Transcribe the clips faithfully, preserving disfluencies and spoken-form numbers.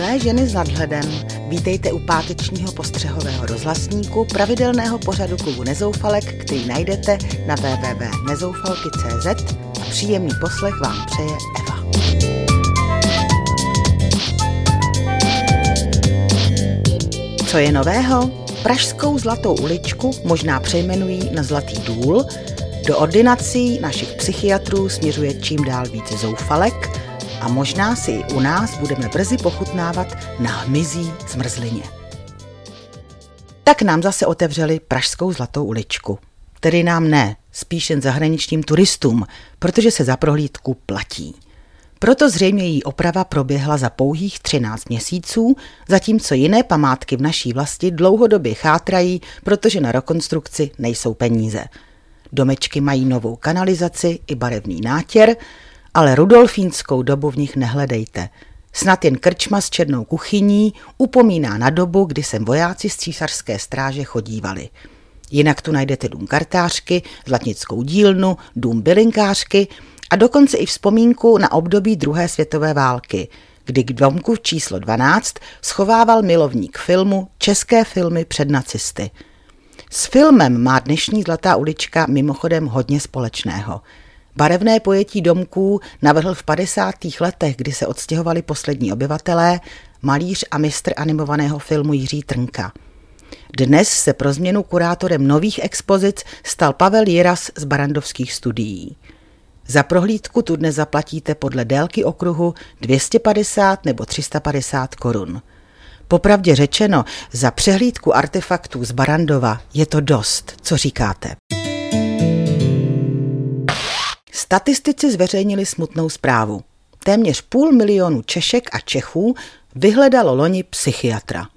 Milé ženy s nadhledem, vítejte u pátečního postřehového rozhlasníku pravidelného pořadu klubu Nezoufalek, který najdete na w w w tečka nezoufalky tečka c z a příjemný poslech vám přeje Eva. Co je nového? Pražskou Zlatou uličku možná přejmenují na Zlatý důl, do ordinací našich psychiatrů směřuje čím dál více zoufalek, a možná si i u nás budeme brzy pochutnávat na hmyzí zmrzlině. Tak nám zase otevřeli Pražskou Zlatou uličku. Tedy nám ne, spíš jen zahraničním turistům, protože se za prohlídku platí. Proto zřejmě její oprava proběhla za pouhých třináct měsíců, zatímco jiné památky v naší vlasti dlouhodobě chátrají, protože na rekonstrukci nejsou peníze. Domečky mají novou kanalizaci i barevný nátěr, ale rudolfínskou dobu v nich nehledejte. Snad jen krčma s černou kuchyní upomíná na dobu, kdy sem vojáci z císařské stráže chodívali. Jinak tu najdete dům kartářky, zlatnickou dílnu, dům bylinkářky a dokonce i vzpomínku na období druhé světové války, kdy k domku číslo dvanáct schovával milovník filmu České filmy před nacisty. S filmem má dnešní Zlatá ulička mimochodem hodně společného. Barevné pojetí domků navrhl v padesátých letech, kdy se odstěhovali poslední obyvatelé, malíř a mistr animovaného filmu Jiří Trnka. Dnes se pro změnu kurátorem nových expozic stal Pavel Jiras z Barandovských studií. Za prohlídku tu dnes zaplatíte podle délky okruhu dvě stě padesát nebo tři sta padesát korun. Popravdě řečeno, za přehlídku artefaktů z Barandova je to dost, co říkáte. Statistici zveřejnili smutnou zprávu. Téměř půl milionu Češek a Čechů vyhledalo loni psychiatra.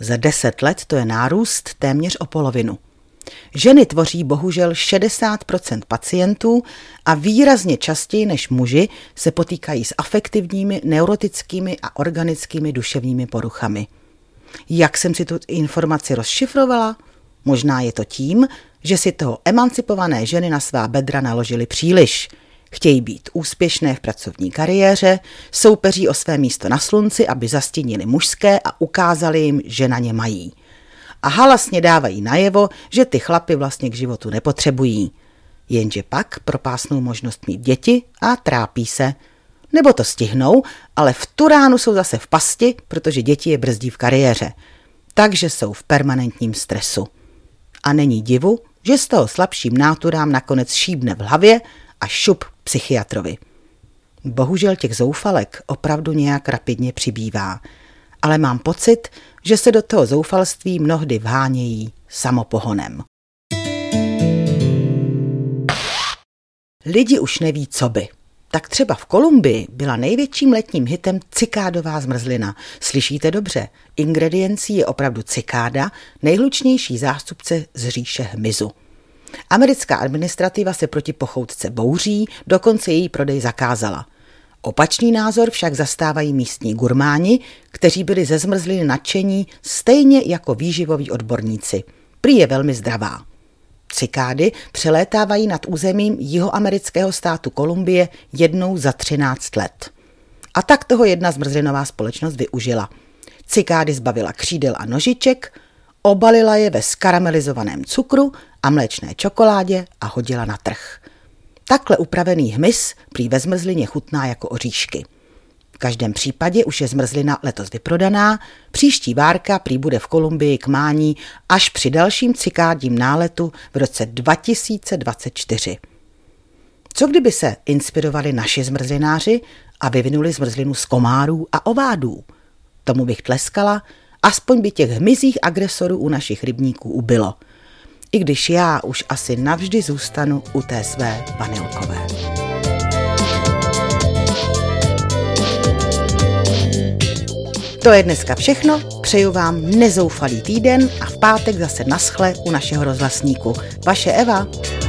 Za deset let to je nárůst téměř o polovinu. Ženy tvoří bohužel šedesát procent pacientů a výrazně častěji než muži se potýkají s afektivními, neurotickými a organickými duševními poruchami. Jak jsem si tu informaci rozšifrovala? Možná je to tím, že si toho emancipované ženy na svá bedra naložily příliš. Chtějí být úspěšné v pracovní kariéře, soupeří o své místo na slunci, aby zastínili mužské a ukázali jim, že na ně mají. A halasně dávají najevo, že ty chlapy vlastně k životu nepotřebují. Jenže pak propásnou možnost mít děti a trápí se. Nebo to stihnou, ale v tu ránu jsou zase v pasti, protože děti je brzdí v kariéře. Takže jsou v permanentním stresu. A není divu, že z toho slabším náturám nakonec šíbne v hlavě a šup psychiatrovi. Bohužel těch zoufalek opravdu nějak rapidně přibývá, ale mám pocit, že se do toho zoufalství mnohdy vhánějí samopohonem. Lidi už neví, co by. Tak třeba v Kolumbii byla největším letním hitem cikádová zmrzlina. Slyšíte dobře, ingrediencí je opravdu cikáda, nejhlučnější zástupce z říše hmyzu. Americká administrativa se proti pochoutce bouří, dokonce její prodej zakázala. Opačný názor však zastávají místní gurmáni, kteří byli ze zmrzliny nadšení stejně jako výživoví odborníci. Prý je velmi zdravá. Cikády přelétávají nad územím jihoamerického státu Kolumbie jednou za třináct let. A tak toho jedna zmrzlinová společnost využila. Cikády zbavila křídel a nožiček, obalila je ve skaramelizovaném cukru a mléčné čokoládě a hodila na trh. Takhle upravený hmyz prý ve zmrzlině chutná jako oříšky. V každém případě už je zmrzlina letos vyprodaná, příští várka prý bude v Kolumbii k mání až při dalším cikádním náletu v roce dva tisíce dvacet čtyři. Co kdyby se inspirovali naši zmrzlináři a vyvinuli zmrzlinu z komárů a ovádů? Tomu bych tleskala, aspoň by těch hmyzích agresorů u našich rybníků ubylo. I když já už asi navždy zůstanu u té své vanilkové. To je dneska všechno, přeju vám nezoufalý týden a v pátek zase naschle u našeho rozhlasníku. Vaše Eva.